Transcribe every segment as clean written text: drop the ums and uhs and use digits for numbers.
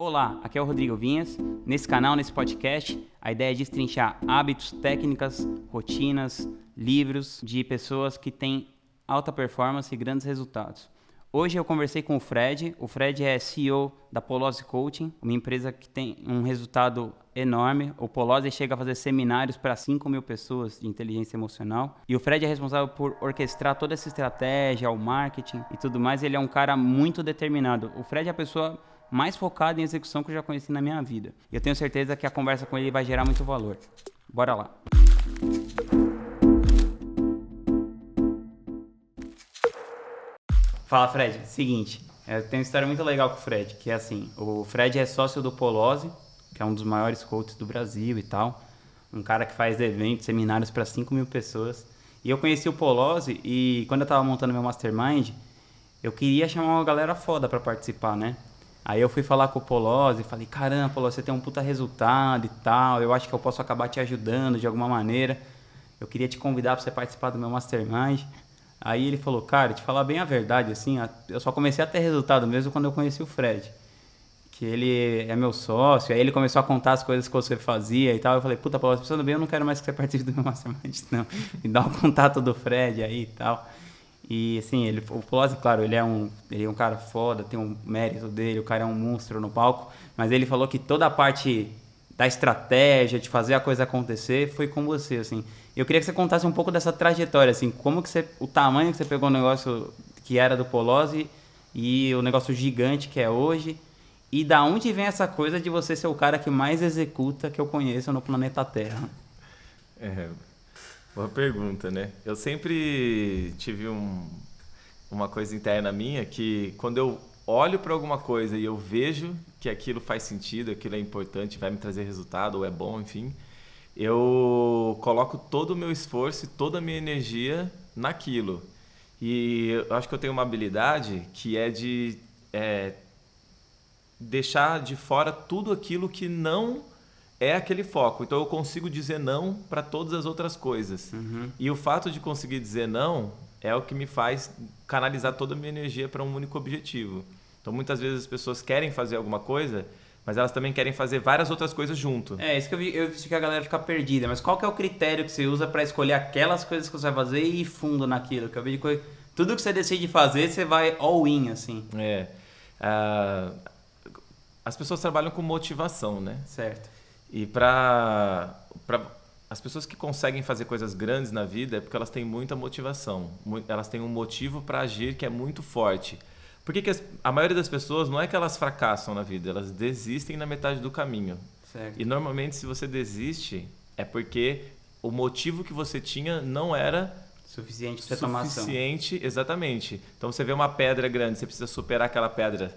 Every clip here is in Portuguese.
Olá, aqui é o Rodrigo Vinhas. Nesse canal, nesse podcast, a ideia é destrinchar hábitos, técnicas, rotinas, livros de pessoas que têm alta performance e grandes resultados. Hoje eu conversei com o Fred. O Fred é CEO da Polozzi Coaching, uma empresa que tem um resultado enorme. O Polozzi chega a fazer seminários para 5 mil pessoas de inteligência emocional. E o Fred é responsável por orquestrar toda essa estratégia, o marketing e tudo mais. Ele é um cara muito determinado. O Fred é a pessoa mais focada em execução que eu já conheci na minha vida. E eu tenho certeza que a conversa com ele vai gerar muito valor. Bora lá! Fala, Fred. Seguinte, tem uma história muito legal com o Fred, que é assim, o Fred é sócio do Polozzi, que é um dos maiores coaches do Brasil e tal, um cara que faz eventos, seminários para 5 mil pessoas. E eu conheci o Polozzi e quando eu tava montando meu mastermind, eu queria chamar uma galera foda para participar, né? Aí eu fui falar com o Polozzi e falei, caramba, Polozzi, você tem um puta resultado e tal, eu acho que eu posso acabar te ajudando de alguma maneira, eu queria te convidar pra você participar do meu mastermind. Aí ele falou, cara, te falar bem a verdade, assim, eu só comecei a ter resultado mesmo quando eu conheci o Fred, que ele é meu sócio. Aí ele começou a contar as coisas que você fazia e tal, eu falei, puta, Polozzi, pensando bem, eu não quero mais que você participe do meu mastermind, não, me dá o contato do Fred aí e tal. E assim, o Polozzi, claro, ele é um cara foda, tem um mérito dele, o cara é um monstro no palco, mas ele falou que toda a parte da estratégia, de fazer a coisa acontecer, foi com você, assim. Eu queria que você contasse um pouco dessa trajetória, assim, como que você, o tamanho que você pegou o negócio que era do Polozzi e o negócio gigante que é hoje, e da onde vem essa coisa de você ser o cara que mais executa que eu conheço no planeta Terra? Boa pergunta, né? Eu sempre tive uma coisa interna minha que quando eu olho para alguma coisa e eu vejo que aquilo faz sentido, aquilo é importante, vai me trazer resultado ou é bom, enfim, eu coloco todo o meu esforço e toda a minha energia naquilo. E eu acho que eu tenho uma habilidade que é de deixar de fora tudo aquilo que não é aquele foco. Então eu consigo dizer não para todas as outras coisas. Uhum. E o fato de conseguir dizer não é o que me faz canalizar toda a minha energia para um único objetivo. Então muitas vezes as pessoas querem fazer alguma coisa, mas elas também querem fazer várias outras coisas junto. É, isso que eu vi que a galera fica perdida. Mas qual que é o critério que você usa para escolher aquelas coisas que você vai fazer e ir fundo naquilo? Que eu vejo que tudo que você decide fazer, você vai all-in, assim. As pessoas trabalham com motivação, né? Certo. E para as pessoas que conseguem fazer coisas grandes na vida é porque elas têm muita motivação, elas têm um motivo para agir que é muito forte. Por que a maioria das pessoas não é que elas fracassam na vida, elas desistem na metade do caminho. Certo. E normalmente se você desiste é porque o motivo que você tinha não era suficiente para tomar ação. Exatamente. Então você vê uma pedra grande, você precisa superar aquela pedra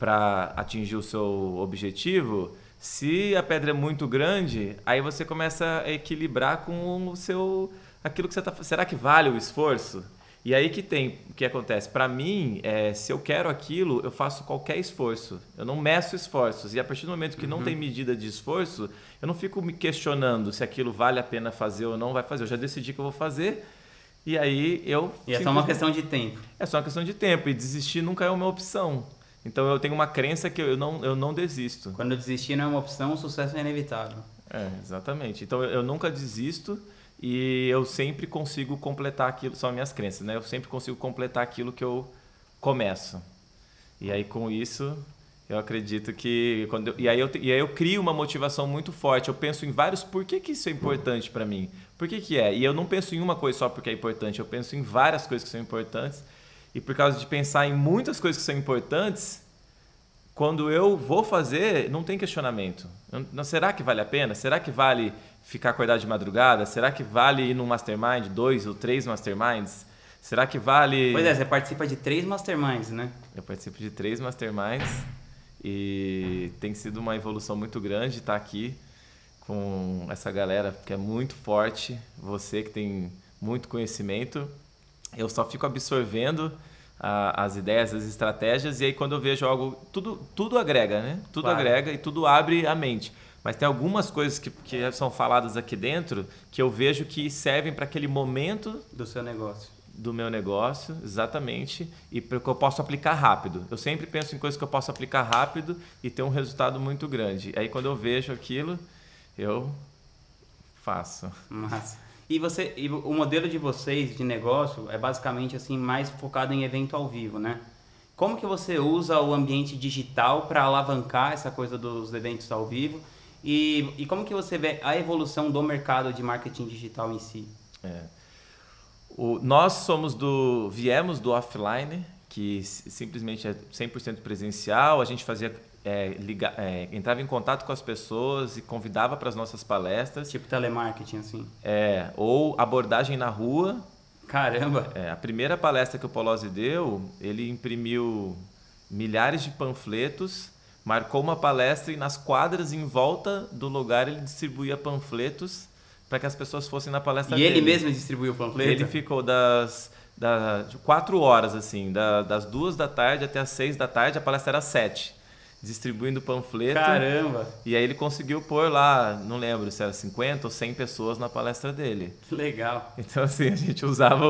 para atingir o seu objetivo. Se a pedra é muito grande, aí você começa a equilibrar com o seu, aquilo que você está fazendo. Será que vale o esforço? E aí que acontece? Para mim, se eu quero aquilo, eu faço qualquer esforço. Eu não meço esforços. E a partir do momento que não tem medida de esforço, eu não fico me questionando se aquilo vale a pena fazer ou não vai fazer. Eu já decidi que eu vou fazer. E aí eu... E é só uma questão de tempo. É só uma questão de tempo. E desistir nunca é uma opção. Então eu tenho uma crença que eu não desisto. Quando desistir não é uma opção, o sucesso é inevitável. É, exatamente. Então eu nunca desisto e eu sempre consigo completar aquilo, são as minhas crenças, né? Eu sempre consigo completar aquilo que eu começo. E aí com isso, eu acredito que... E aí eu crio uma motivação muito forte, eu penso em vários por que isso é importante para mim. Por que é? E eu não penso em uma coisa só porque é importante, eu penso em várias coisas que são importantes. E por causa de pensar em muitas coisas que são importantes, quando eu vou fazer, não tem questionamento. Será que vale a pena? Será que vale ficar acordado de madrugada? Será que vale ir num mastermind, 2 ou 3 masterminds? Será que vale... Pois é, você participa de 3 masterminds, né? Eu participo de 3 masterminds e tem sido uma evolução muito grande estar aqui com essa galera que é muito forte, você que tem muito conhecimento. Eu só fico absorvendo as ideias, as estratégias, e aí quando eu vejo algo, tudo agrega, né? Tudo claro. Agrega e tudo abre a mente. Mas tem algumas coisas que são faladas aqui dentro que eu vejo que servem para aquele momento do seu negócio. do meu negócio, exatamente, e que eu posso aplicar rápido. Eu sempre penso em coisas que eu posso aplicar rápido e ter um resultado muito grande. Aí quando eu vejo aquilo, eu faço. Massa. E o modelo de vocês de negócio é basicamente assim, mais focado em evento ao vivo, né? Como que você usa o ambiente digital para alavancar essa coisa dos eventos ao vivo? E como que você vê a evolução do mercado de marketing digital em si? Nós viemos do offline, que simplesmente é 100% presencial. A gente fazia entrava em contato com as pessoas e convidava para as nossas palestras. Tipo telemarketing, assim? Ou abordagem na rua. Caramba! A primeira palestra que o Polozzi deu, ele imprimiu milhares de panfletos, marcou uma palestra e nas quadras em volta do lugar ele distribuía panfletos para que as pessoas fossem na palestra dele. E ele mesmo distribuiu o panfleto? Ele ficou de 4 horas, assim, das 2 da tarde até as 6 da tarde, a palestra era 7. Distribuindo panfleto. Caramba! E aí ele conseguiu pôr lá, não lembro se era 50 ou 100 pessoas na palestra dele. Que legal! Então assim, a gente usava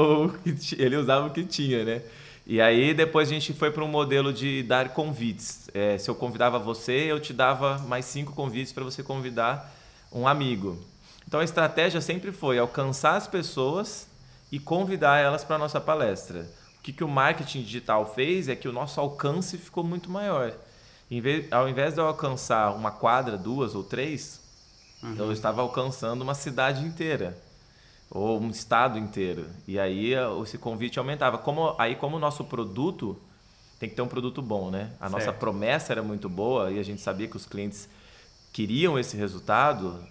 ele usava o que tinha, né? E aí depois a gente foi para um modelo de dar convites. Se eu convidava você, eu te dava mais 5 convites para você convidar um amigo. Então a estratégia sempre foi alcançar as pessoas e convidar elas para a nossa palestra. O que o marketing digital fez é que o nosso alcance ficou muito maior. Ao invés de eu alcançar uma quadra, 2 ou 3, uhum, eu estava alcançando uma cidade inteira ou um estado inteiro. E aí esse convite aumentava. Como o nosso produto, tem que ter um produto bom, né? A nossa promessa era muito boa e a gente sabia que os clientes queriam esse resultado.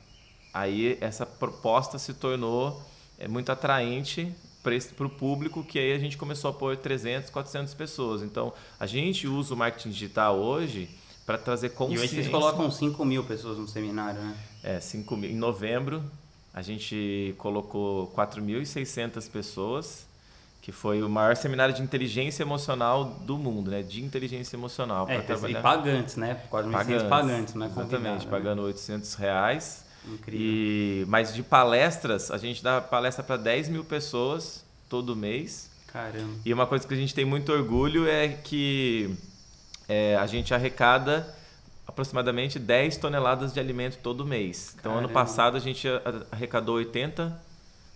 Aí essa proposta se tornou muito atraente para o público, que aí a gente começou a pôr 300, 400 pessoas. Então, a gente usa o marketing digital hoje para trazer consciência. E hoje vocês colocam 5 mil pessoas no seminário, né? 5 mil. Em novembro, a gente colocou 4.600 pessoas, que foi o maior seminário de inteligência emocional do mundo, né? De inteligência emocional. E pagantes, né? 4.600 pagantes, não é? Exatamente, pagando R$800. Incrível. Mas de palestras, a gente dá palestra para 10 mil pessoas todo mês. Caramba. E uma coisa que a gente tem muito orgulho é que a gente arrecada aproximadamente 10 toneladas de alimento todo mês. Caramba. Então, ano passado, a gente arrecadou 80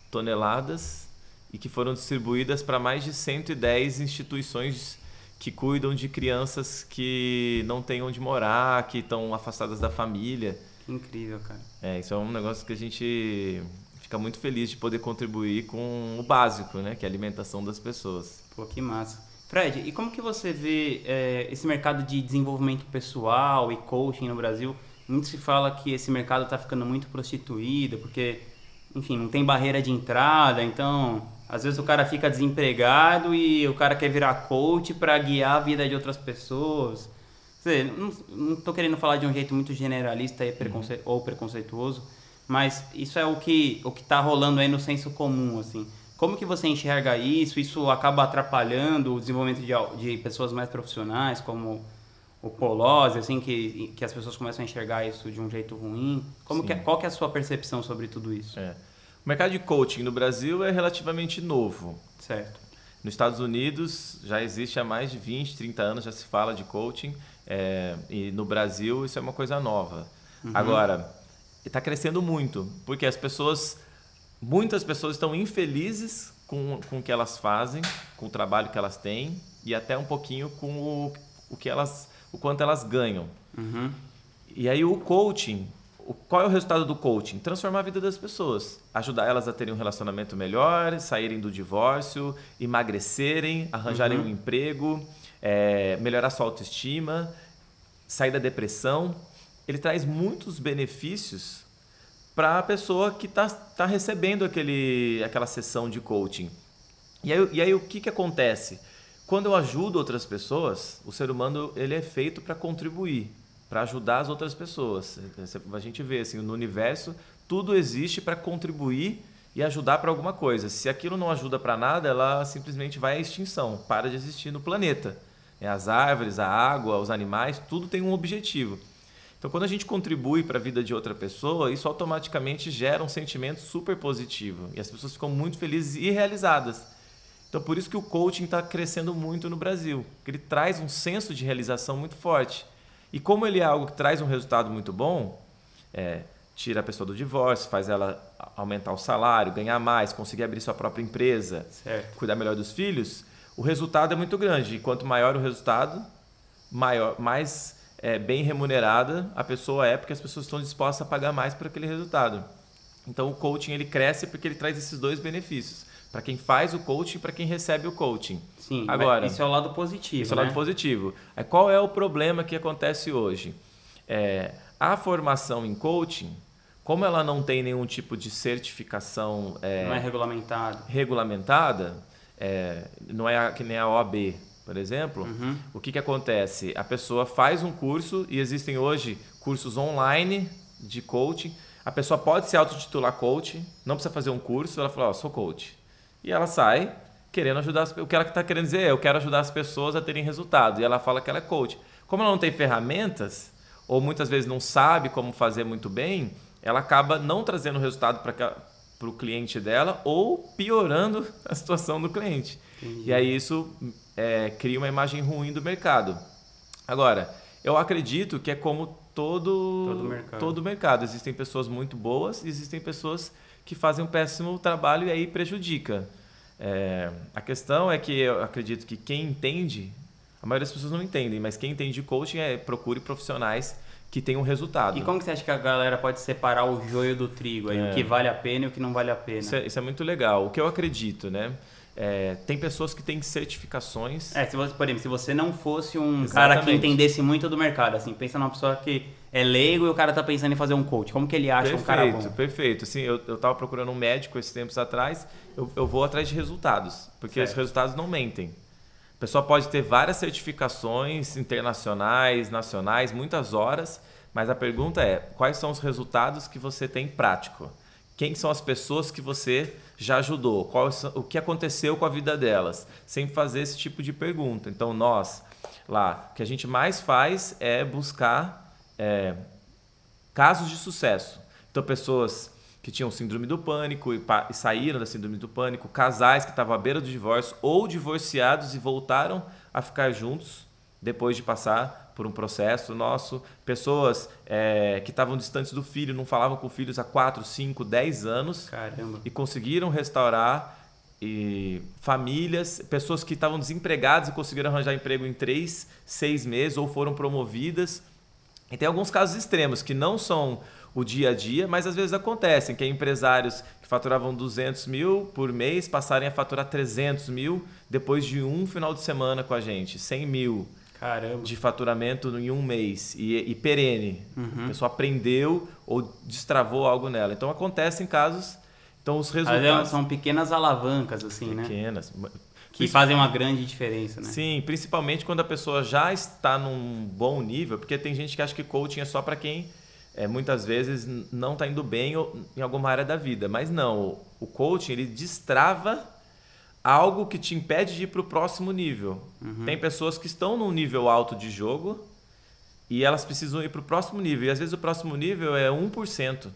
toneladas e que foram distribuídas para mais de 110 instituições que cuidam de crianças que não têm onde morar, que estão afastadas da família. Incrível, cara. Isso é um negócio que a gente fica muito feliz de poder contribuir com o básico, né? Que é a alimentação das pessoas. Pô, que massa. Fred, e como que você vê esse mercado de desenvolvimento pessoal e coaching no Brasil? Muito se fala que esse mercado está ficando muito prostituído, porque, enfim, não tem barreira de entrada, então... Às vezes o cara fica desempregado e o cara quer virar coach para guiar a vida de outras pessoas. Não estou querendo falar de um jeito muito generalista e ou preconceituoso, mas isso é o que está rolando aí no senso comum, assim. Como que você enxerga isso? Isso acaba atrapalhando o desenvolvimento de pessoas mais profissionais, como o Polozzi, assim, que as pessoas começam a enxergar isso de um jeito ruim? Qual que é a sua percepção sobre tudo isso? O mercado de coaching no Brasil é relativamente novo. Certo. Nos Estados Unidos já existe há mais de 20, 30 anos, já se fala de coaching. E no Brasil isso é uma coisa nova. Uhum. Agora, está crescendo muito, porque muitas pessoas estão infelizes com o que elas fazem, com o trabalho que elas têm e até um pouquinho com o quanto elas ganham. Uhum. E aí o coaching, qual é o resultado do coaching? Transformar a vida das pessoas, ajudar elas a terem um relacionamento melhor, saírem do divórcio, emagrecerem, arranjarem um emprego... melhorar sua autoestima, sair da depressão. Ele traz muitos benefícios para a pessoa que está recebendo aquela sessão de coaching. E aí o que acontece? Quando eu ajudo outras pessoas, o ser humano ele é feito para contribuir, para ajudar as outras pessoas. A gente vê assim, no universo tudo existe para contribuir e ajudar para alguma coisa. Se aquilo não ajuda para nada, ela simplesmente vai à extinção, para de existir no planeta. As árvores, a água, os animais, tudo tem um objetivo. Então, quando a gente contribui para a vida de outra pessoa, isso automaticamente gera um sentimento super positivo. E as pessoas ficam muito felizes e realizadas. Então, por isso que o coaching está crescendo muito no Brasil, porque ele traz um senso de realização muito forte. E como ele é algo que traz um resultado muito bom, tira a pessoa do divórcio, faz ela aumentar o salário, ganhar mais, conseguir abrir sua própria empresa, certo, cuidar melhor dos filhos, o resultado é muito grande. E quanto maior o resultado, mais bem remunerada a pessoa é, porque as pessoas estão dispostas a pagar mais por aquele resultado. Então, o coaching ele cresce porque ele traz esses dois benefícios. Para quem faz o coaching e para quem recebe o coaching. Sim, agora, isso é o lado positivo. Isso é o lado positivo. Aí, qual é o problema que acontece hoje? A formação em coaching, como ela não tem nenhum tipo de certificação... não é regulamentada. Não é que nem a OAB, por exemplo. Uhum. O que acontece? A pessoa faz um curso, e existem hoje cursos online de coaching. A pessoa pode se autotitular coach, não precisa fazer um curso, ela fala, sou coach. E ela sai querendo ajudar as pessoas. O que ela está querendo dizer é, eu quero ajudar as pessoas a terem resultado. E ela fala que ela é coach. Como ela não tem ferramentas, ou muitas vezes não sabe como fazer muito bem, ela acaba não trazendo resultado para o cliente dela ou piorando a situação do cliente. Entendi. E aí isso cria uma imagem ruim do mercado. Agora, eu acredito que é como todo mercado. Existem pessoas muito boas e existem pessoas que fazem um péssimo trabalho e aí prejudica. A questão é que eu acredito que quem entende, a maioria das pessoas não entendem, mas quem entende coaching procure profissionais que tenham um resultado. E como que você acha que a galera pode separar o joio do trigo, aí, o que vale a pena e o que não vale a pena? Isso é muito legal. O que eu acredito, né? Tem pessoas que têm certificações. Se você não fosse um cara que entendesse muito do mercado, assim, pensa numa pessoa que é leigo e o cara tá pensando em fazer um coach. Como que ele acha um cara bom? Perfeito. Assim, eu tava procurando um médico esses tempos atrás. Eu vou atrás de resultados, porque os resultados não mentem. A pessoa pode ter várias certificações internacionais, nacionais, muitas horas, mas a pergunta é, quais são os resultados que você tem prático? Quem são as pessoas que você já ajudou? O que aconteceu com a vida delas? Sem fazer esse tipo de pergunta. Então, nós, lá, o que a gente mais faz é buscar... casos de sucesso. Então, pessoas que tinham síndrome do pânico e saíram da síndrome do pânico, casais que estavam à beira do divórcio ou divorciados e voltaram a ficar juntos depois de passar por um processo nosso, pessoas que estavam distantes do filho, não falavam com filhos há 4, 5, 10 anos. Caramba. E conseguiram restaurar famílias, pessoas que estavam desempregadas e conseguiram arranjar emprego em 3, 6 meses ou foram promovidas. E tem alguns casos extremos que não são o dia a dia, mas às vezes acontecem, que é empresários que faturavam 200 mil por mês passarem a faturar 300 mil depois de um final de semana com a gente, 100 mil. Caramba. De faturamento em um mês e perene. Uhum. A pessoa aprendeu ou destravou algo nela. Então acontecem casos, então os resultados... São pequenas alavancas, assim, pequenas, né? Que fazem uma grande diferença, né? Sim, principalmente quando a pessoa já está num bom nível, porque tem gente que acha que coaching é só para quem muitas vezes não está indo bem ou em alguma área da vida. Mas não, o coaching ele destrava algo que te impede de ir para o próximo nível. Uhum. Tem pessoas que estão num nível alto de jogo e elas precisam ir para o próximo nível. E às vezes o próximo nível é 1%.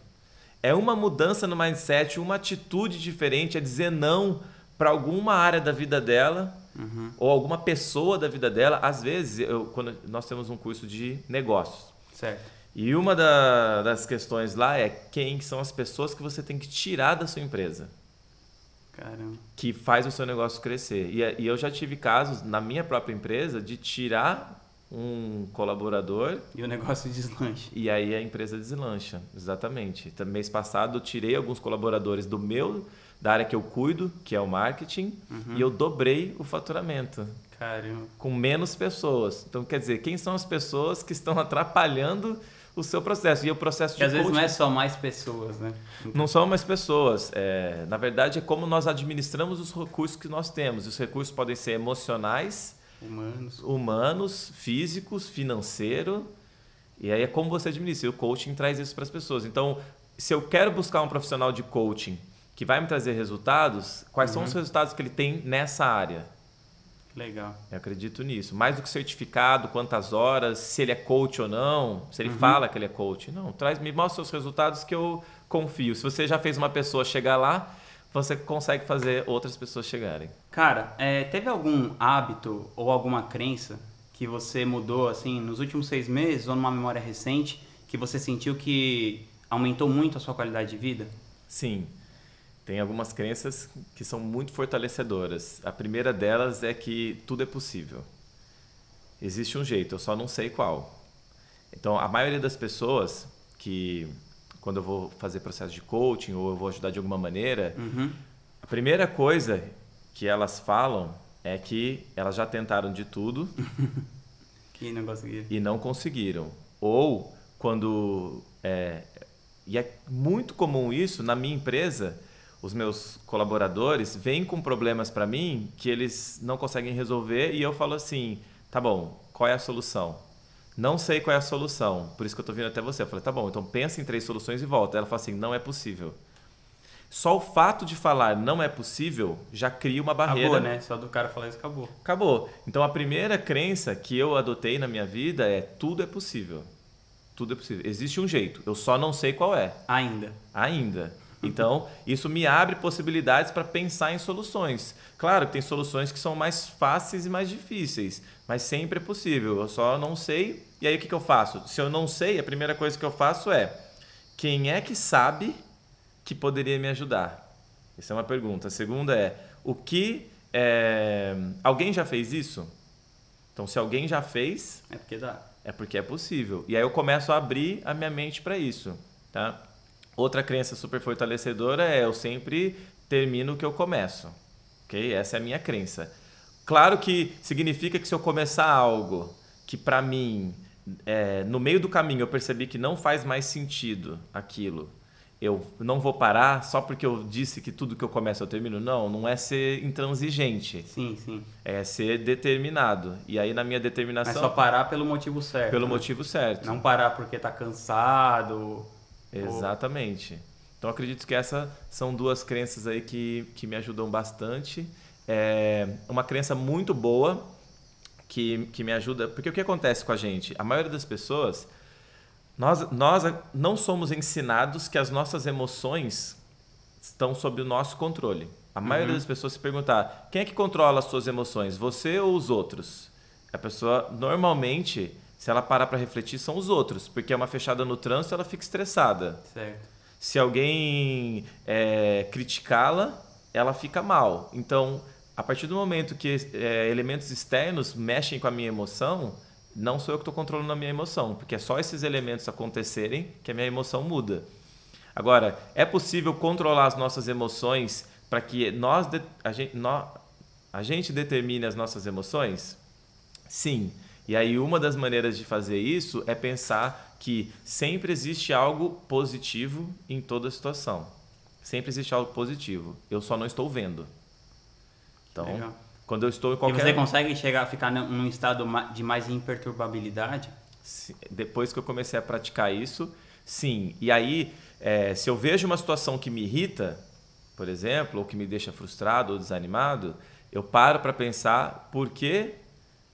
É uma mudança no mindset, uma atitude diferente, é dizer não para alguma área da vida dela, uhum, ou alguma pessoa da vida dela. Às vezes, quando nós temos um curso de negócios. Certo. E uma das questões lá é quem são as pessoas que você tem que tirar da sua empresa. Caramba. Que faz o seu negócio crescer. E eu já tive casos na minha própria empresa de tirar um colaborador... E o negócio deslancha. E aí a empresa deslancha, exatamente. Mês passado eu tirei alguns colaboradores da área que eu cuido, que é o marketing, uhum, e eu dobrei o faturamento. Caramba. Com menos pessoas. Então, quer dizer, quem são as pessoas que estão atrapalhando o seu processo? E o processo de coaching... às vezes não é só mais pessoas, né? Não são mais pessoas. Na verdade, é como nós administramos os recursos que nós temos. Os recursos podem ser emocionais, humanos, físicos, financeiro. E aí é como você administra. E o coaching traz isso para as pessoas. Então, se eu quero buscar um profissional de coaching que vai me trazer resultados, quais, uhum, são os resultados que ele tem nessa área? Legal. Eu acredito nisso. Mais do que certificado, quantas horas, se ele é coach ou não, se ele, uhum, fala que ele é coach. Não, me mostra os seus resultados que eu confio. Se você já fez uma pessoa chegar lá, você consegue fazer outras pessoas chegarem. Cara, teve algum hábito ou alguma crença que você mudou assim nos últimos 6 meses ou numa memória recente que você sentiu que aumentou muito a sua qualidade de vida? Sim, tem algumas crenças que são muito fortalecedoras. A primeira delas é que tudo é possível. Existe um jeito, eu só não sei qual. Então, a maioria das pessoas que, quando eu vou fazer processo de coaching ou eu vou ajudar de alguma maneira, a primeira coisa que elas falam é que elas já tentaram de tudo e não conseguiram. Ou quando... e é muito comum isso na minha empresa, os meus colaboradores vêm com problemas para mim que eles não conseguem resolver e eu falo assim, tá bom, qual é a solução? Não sei qual é a solução, por isso que eu tô vindo até você. Eu falei, tá bom, então pensa em 3 soluções e volta. Ela fala assim, não é possível. Só o fato de falar não é possível já cria uma barreira. Acabou, né? Só do cara falar isso, acabou. Acabou. Então a primeira crença que eu adotei na minha vida é tudo é possível. Tudo é possível. Existe um jeito, eu só não sei qual é. Ainda. Então, isso me abre possibilidades para pensar em soluções. Claro que tem soluções que são mais fáceis e mais difíceis, mas sempre é possível. Eu só não sei. E aí, o que eu faço? Se eu não sei, a primeira coisa que eu faço é: quem é que sabe que poderia me ajudar? Essa é uma pergunta. A segunda é: alguém já fez isso? Então, se alguém já fez, é porque dá. É porque é possível. E aí eu começo a abrir a minha mente para isso, tá? Outra crença super fortalecedora é eu sempre termino o que eu começo, ok? Essa é a minha crença. Claro que significa que se eu começar algo que para mim, no meio do caminho eu percebi que não faz mais sentido aquilo, eu não vou parar só porque eu disse que tudo que eu começo eu termino. Não é ser intransigente. Sim. É ser determinado. E aí na minha determinação... É só parar pelo motivo certo. Pelo motivo certo. Não parar porque tá cansado... Exatamente. Então acredito que essas são 2 crenças aí que me ajudam bastante. Uma crença muito boa que me ajuda, porque o que acontece com a gente? A maioria das pessoas, nós não somos ensinados que as nossas emoções estão sob o nosso controle. A maioria das pessoas se perguntar, quem é que controla as suas emoções? Você ou os outros? A pessoa normalmente... Se ela parar para refletir, são os outros. Porque é uma fechada no trânsito, ela fica estressada. Certo. Se alguém criticá-la, ela fica mal. Então, a partir do momento que elementos externos mexem com a minha emoção, não sou eu que estou controlando a minha emoção. Porque é só esses elementos acontecerem que a minha emoção muda. Agora, é possível controlar as nossas emoções para que a gente determine as nossas emoções? Sim. E aí uma das maneiras de fazer isso é pensar que sempre existe algo positivo em toda situação. Sempre existe algo positivo. Eu só não estou vendo. Então, legal. Quando eu estou em qualquer... E você consegue chegar a ficar num estado de mais imperturbabilidade? Depois que eu comecei a praticar isso, sim. E aí, se eu vejo uma situação que me irrita, por exemplo, ou que me deixa frustrado ou desanimado, eu paro para pensar por que...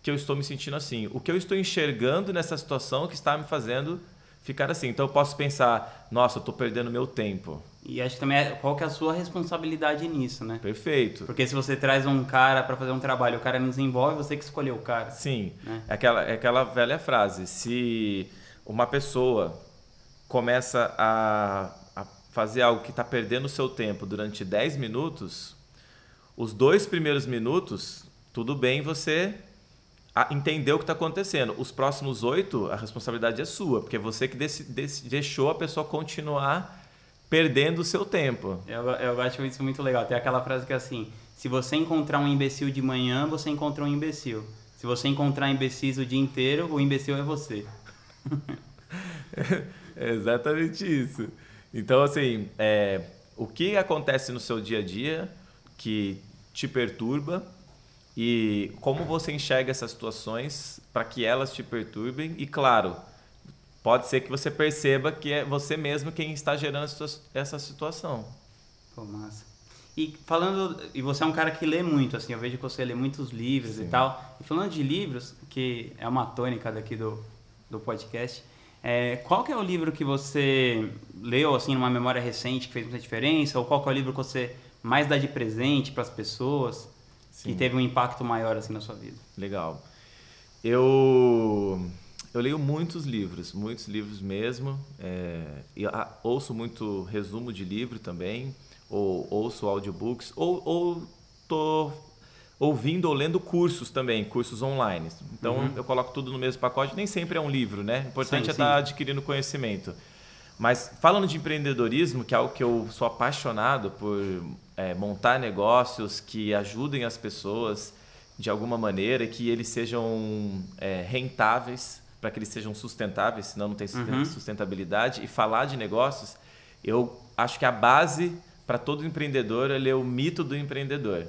que eu estou me sentindo assim, o que eu estou enxergando nessa situação que está me fazendo ficar assim. Então eu posso pensar, nossa, eu estou perdendo meu tempo. E acho que também qual que é a sua responsabilidade nisso, né? Perfeito. Porque se você traz um cara para fazer um trabalho, o cara não desenvolve, você que escolheu o cara. Sim, né? Aquela velha frase, se uma pessoa começa a fazer algo que está perdendo o seu tempo durante 10 minutos, os 2 primeiros minutos, tudo bem você... entender o que está acontecendo. Os próximos 8, a responsabilidade é sua, porque você que deixou a pessoa continuar perdendo o seu tempo. Eu acho isso muito legal. Tem aquela frase que é assim, se você encontrar um imbecil de manhã, você encontra um imbecil. Se você encontrar imbecis o dia inteiro, o imbecil é você. É exatamente isso. Então, assim, o que acontece no seu dia a dia que te perturba, e como você enxerga essas situações para que elas te perturbem? E claro, pode ser que você perceba que é você mesmo quem está gerando essa situação. Pô, massa. E você é um cara que lê muito, assim, eu vejo que você lê muitos livros. Sim. E tal. E falando de livros, que é uma tônica daqui do podcast, qual que é o livro que você leu, assim, numa memória recente que fez muita diferença? Ou qual que é o livro que você mais dar de presente para as pessoas, sim, que teve um impacto maior assim na sua vida? Legal. Eu leio muitos livros mesmo, e ouço muito resumo de livro também, ou ouço audiobooks, ou tô ouvindo ou lendo cursos também, cursos online. Então, eu coloco tudo no mesmo pacote, nem sempre é um livro, né? O importante é estar adquirindo conhecimento. Mas falando de empreendedorismo, que é algo que eu sou apaixonado por montar negócios que ajudem as pessoas de alguma maneira, que eles sejam rentáveis, para que eles sejam sustentáveis, senão não tem sustentabilidade. E falar de negócios, eu acho que a base para todo empreendedor é ler O Mito do Empreendedor,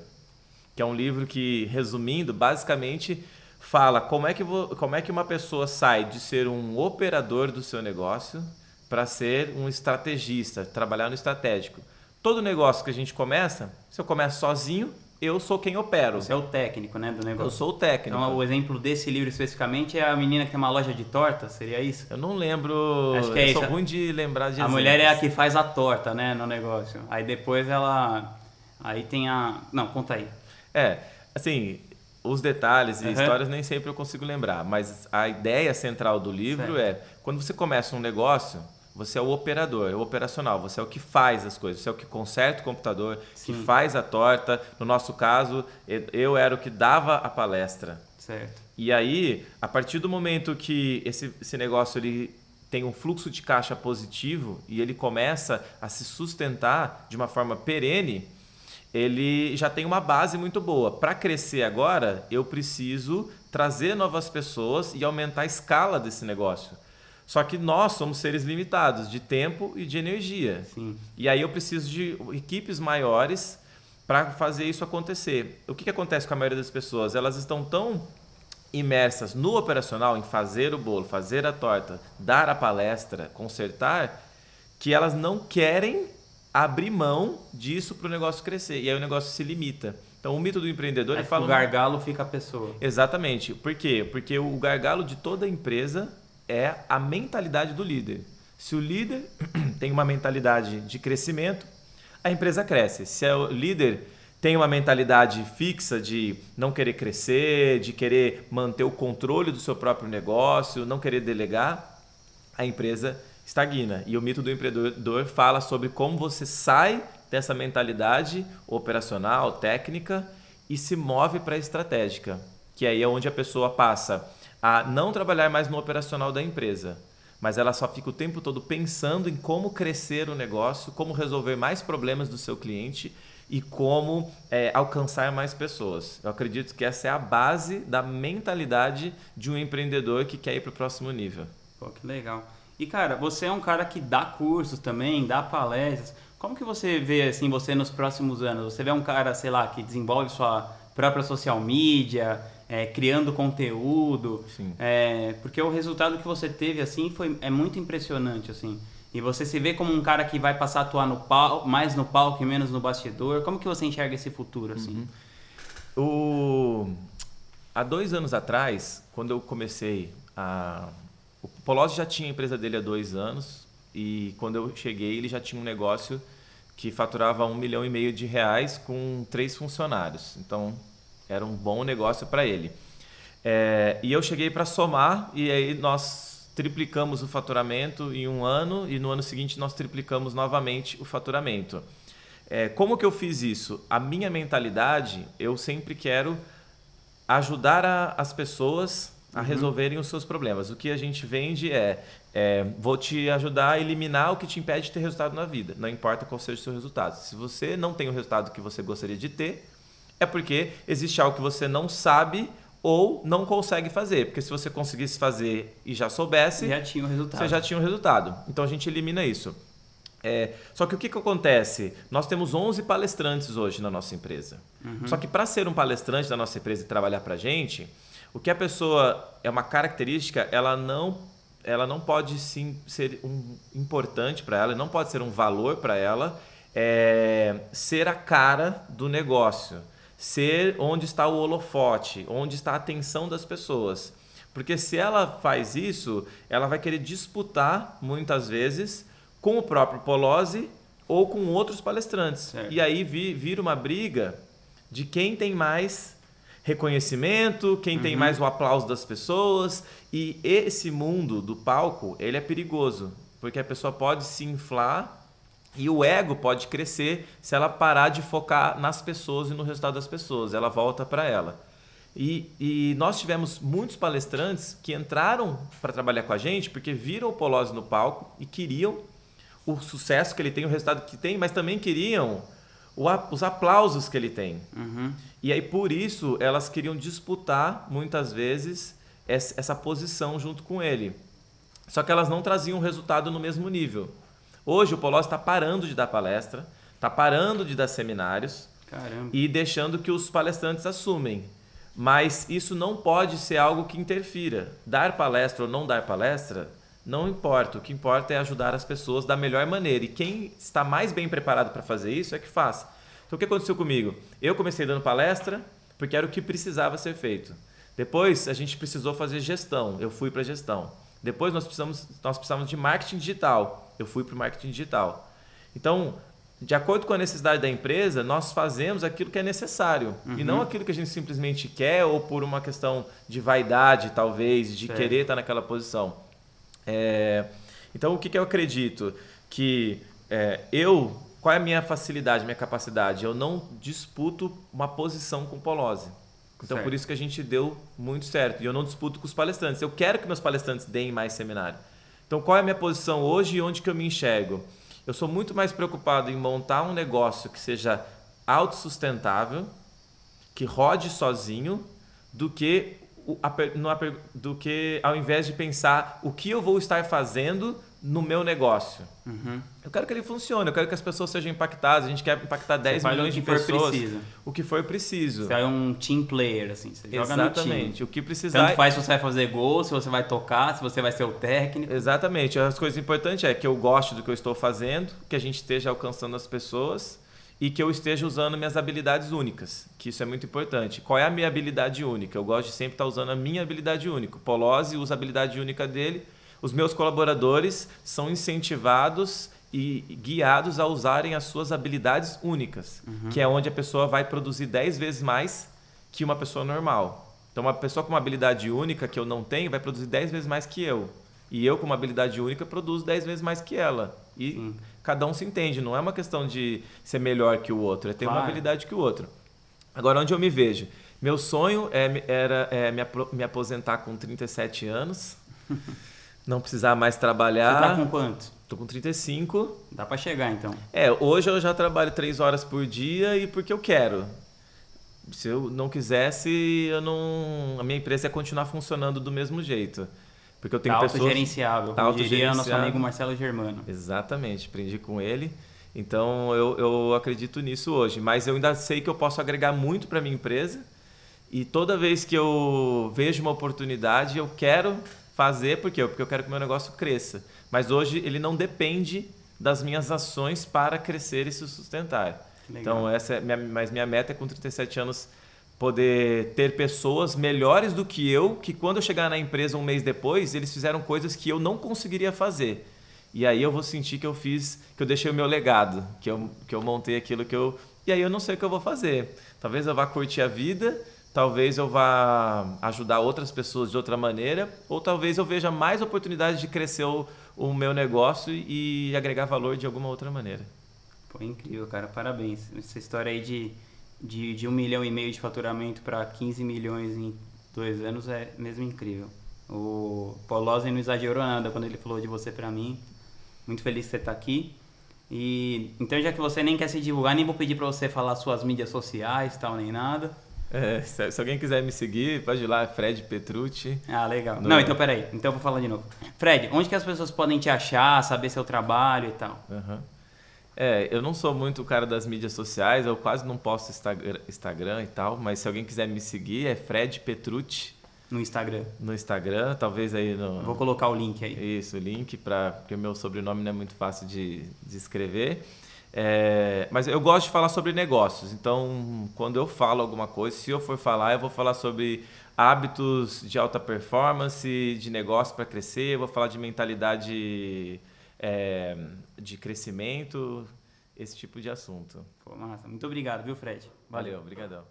que é um livro que, resumindo, basicamente fala como é que uma pessoa sai de ser um operador do seu negócio para ser um estrategista, trabalhar no estratégico. Todo negócio que a gente começa, se eu começo sozinho, eu sou quem opero. Você é o técnico, né, do negócio. Eu sou o técnico. Então, o exemplo desse livro especificamente é a menina que tem uma loja de torta, seria isso? Eu não lembro, acho que é isso. Sou ruim de lembrar de exemplos. A mulher é a que faz a torta, né, no negócio. Aí depois ela... Aí tem a... Não, conta aí. É, assim, os detalhes e histórias nem sempre eu consigo lembrar, mas a ideia central do livro é, quando você começa um negócio, você é o operador, é o operacional, você é o que faz as coisas, você é o que conserta o computador, sim, que faz a torta. No nosso caso, eu era o que dava a palestra. Certo. E aí, a partir do momento que esse negócio ele tem um fluxo de caixa positivo e ele começa a se sustentar de uma forma perene, ele já tem uma base muito boa. Para crescer agora, eu preciso trazer novas pessoas e aumentar a escala desse negócio. Só que nós somos seres limitados de tempo e de energia. Sim. E aí eu preciso de equipes maiores para fazer isso acontecer. O que acontece com a maioria das pessoas? Elas estão tão imersas no operacional, em fazer o bolo, fazer a torta, dar a palestra, consertar, que elas não querem abrir mão disso para o negócio crescer. E aí o negócio se limita. Então, O Mito do Empreendedor... É fala, o gargalo fica a pessoa. Exatamente. Por quê? Porque o gargalo de toda empresa é a mentalidade do líder. Se o líder tem uma mentalidade de crescimento, a empresa cresce. Se o líder tem uma mentalidade fixa de não querer crescer, de querer manter o controle do seu próprio negócio, não querer delegar, a empresa estagna. E O Mito do Empreendedor fala sobre como você sai dessa mentalidade operacional, técnica, e se move para a estratégica, que aí é onde a pessoa passa a não trabalhar mais no operacional da empresa, mas ela só fica o tempo todo pensando em como crescer o negócio, como resolver mais problemas do seu cliente e como alcançar mais pessoas. Eu acredito que essa é a base da mentalidade de um empreendedor que quer ir para o próximo nível. Pô, que legal. E, cara, você é um cara que dá cursos também, dá palestras. Como que você vê, assim, você nos próximos anos? Você vê um cara, sei lá, que desenvolve sua própria social media, criando conteúdo? Sim. Porque o resultado que você teve, assim, é muito impressionante, assim. E você se vê como um cara que vai passar a atuar mais no palco e menos no bastidor. Como que você enxerga esse futuro, assim? Há 2 anos atrás, quando eu comecei a... O Polozzi já tinha a empresa dele há 2 anos e quando eu cheguei ele já tinha um negócio que faturava 1,5 milhão de reais com 3 funcionários. Então era um bom negócio para ele. E eu cheguei para somar e aí nós triplicamos o faturamento em 1 ano e no ano seguinte nós triplicamos novamente o faturamento. Como que eu fiz isso? A minha mentalidade, eu sempre quero ajudar as pessoas a resolverem os seus problemas. O que a gente vende vou te ajudar a eliminar o que te impede de ter resultado na vida. Não importa qual seja o seu resultado. Se você não tem o resultado que você gostaria de ter, é porque existe algo que você não sabe ou não consegue fazer. Porque se você conseguisse fazer e já soubesse, você já tinha o resultado. Então a gente elimina isso. Só que o que acontece? Nós temos 11 palestrantes hoje na nossa empresa. Só que para ser um palestrante da nossa empresa e trabalhar para a gente... O que a pessoa é uma característica, ela não pode sim ser importante para ela, não pode ser um valor para ela, ser a cara do negócio, ser onde está o holofote, onde está a atenção das pessoas. Porque se ela faz isso, ela vai querer disputar muitas vezes com o próprio Polozzi, ou com outros palestrantes. Certo. E aí vira uma briga de quem tem mais reconhecimento, quem tem mais o aplauso das pessoas. E esse mundo do palco, ele é perigoso, porque a pessoa pode se inflar e o ego pode crescer se ela parar de focar nas pessoas e no resultado das pessoas. Ela volta para ela. E nós tivemos muitos palestrantes que entraram para trabalhar com a gente porque viram o Polozzi no palco e queriam o sucesso que ele tem, o resultado que tem, mas também queriam os aplausos que ele tem. E aí, por isso, elas queriam disputar, muitas vezes, essa posição junto com ele. Só que elas não traziam resultado no mesmo nível. Hoje, o Polozzi está parando de dar palestra, está parando de dar seminários. Caramba. E deixando que os palestrantes assumem. Mas isso não pode ser algo que interfira. Dar palestra ou não dar palestra, não importa. O que importa é ajudar as pessoas da melhor maneira. E quem está mais bem preparado para fazer isso é que faz. Então, o que aconteceu comigo? Eu comecei dando palestra porque era o que precisava ser feito. Depois, a gente precisou fazer gestão. Eu fui para gestão. Depois, nós precisávamos de marketing digital. Eu fui para o marketing digital. Então, de acordo com a necessidade da empresa, nós fazemos aquilo que é necessário. E não aquilo que a gente simplesmente quer ou por uma questão de vaidade, talvez, de querer estar naquela posição. Então, o que eu acredito? Que qual é a minha facilidade, minha capacidade? Eu não disputo uma posição com o Polozzi. Então, por isso que a gente deu muito certo. E eu não disputo com os palestrantes. Eu quero que meus palestrantes deem mais seminário. Então, qual é a minha posição hoje e onde que eu me enxergo? Eu sou muito mais preocupado em montar um negócio que seja autossustentável, que rode sozinho, do que ao invés de pensar o que eu vou estar fazendo no meu negócio. Eu quero que ele funcione, eu quero que as pessoas sejam impactadas, a gente quer impactar 10 milhões de pessoas. O que for preciso. Você é um team player, assim, você joga no time. Exatamente, o que precisar. Tanto faz se você vai fazer gol, se você vai tocar, se você vai ser o técnico. Exatamente, as coisas importantes é que eu goste do que eu estou fazendo, que a gente esteja alcançando as pessoas e que eu esteja usando minhas habilidades únicas, que isso é muito importante. Qual é a minha habilidade única? Eu gosto de sempre estar usando a minha habilidade única. O Polozzi usa a habilidade única dele. Os meus colaboradores são incentivados e guiados a usarem as suas habilidades únicas, que é onde a pessoa vai produzir 10 vezes mais que uma pessoa normal. Então, uma pessoa com uma habilidade única que eu não tenho vai produzir 10 vezes mais que eu. E eu, com uma habilidade única, produzo 10 vezes mais que ela. E cada um se entende. Não é uma questão de ser melhor que o outro. É ter uma habilidade que o outro. Agora, onde eu me vejo? Meu sonho era me aposentar com 37 anos. Não precisar mais trabalhar. Você tá com quanto? Tô com 35. Dá para chegar, então. Hoje eu já trabalho 3 horas por dia e porque eu quero. Se eu não quisesse, a minha empresa ia continuar funcionando do mesmo jeito. Porque eu tenho pessoas... Autogerenciável, como diria nosso amigo Marcelo Germano. Exatamente, aprendi com ele. Então, eu acredito nisso hoje. Mas eu ainda sei que eu posso agregar muito para minha empresa. E toda vez que eu vejo uma oportunidade, eu quero... fazer, por quê? Porque eu quero que o meu negócio cresça. Mas hoje ele não depende das minhas ações para crescer e se sustentar. Legal. Então, minha meta é com 37 anos poder ter pessoas melhores do que eu, que quando eu chegar na empresa um mês depois, eles fizeram coisas que eu não conseguiria fazer. E aí eu vou sentir que eu deixei o meu legado, que eu montei aquilo que eu... E aí eu não sei o que eu vou fazer. Talvez eu vá curtir a vida... Talvez eu vá ajudar outras pessoas de outra maneira, ou talvez eu veja mais oportunidades de crescer o meu negócio e agregar valor de alguma outra maneira. Pô, incrível, cara. Parabéns. Essa história aí de 1,5 milhão de faturamento para 15 milhões em 2 anos é mesmo incrível. O Polozzi não exagerou nada quando ele falou de você para mim. Muito feliz que você está aqui. E, então, já que você nem quer se divulgar, nem vou pedir para você falar suas mídias sociais, tal, nem nada... Se alguém quiser me seguir, pode ir lá, Fred Petrucci. Ah, legal. Não, então peraí, então eu vou falar de novo. Fred, onde que as pessoas podem te achar, saber seu trabalho e tal? Eu não sou muito o cara das mídias sociais, eu quase não posto Instagram e tal, mas se alguém quiser me seguir, é Fred Petrucci. No Instagram, talvez aí no... Vou colocar o link aí. Isso, o link, porque o meu sobrenome não é muito fácil de escrever. Mas eu gosto de falar sobre negócios, então quando eu falo alguma coisa, se eu for falar, eu vou falar sobre hábitos de alta performance, de negócio para crescer, eu vou falar de mentalidade de crescimento, esse tipo de assunto. Pô, massa. Muito obrigado, viu, Fred? Valeu, obrigadão.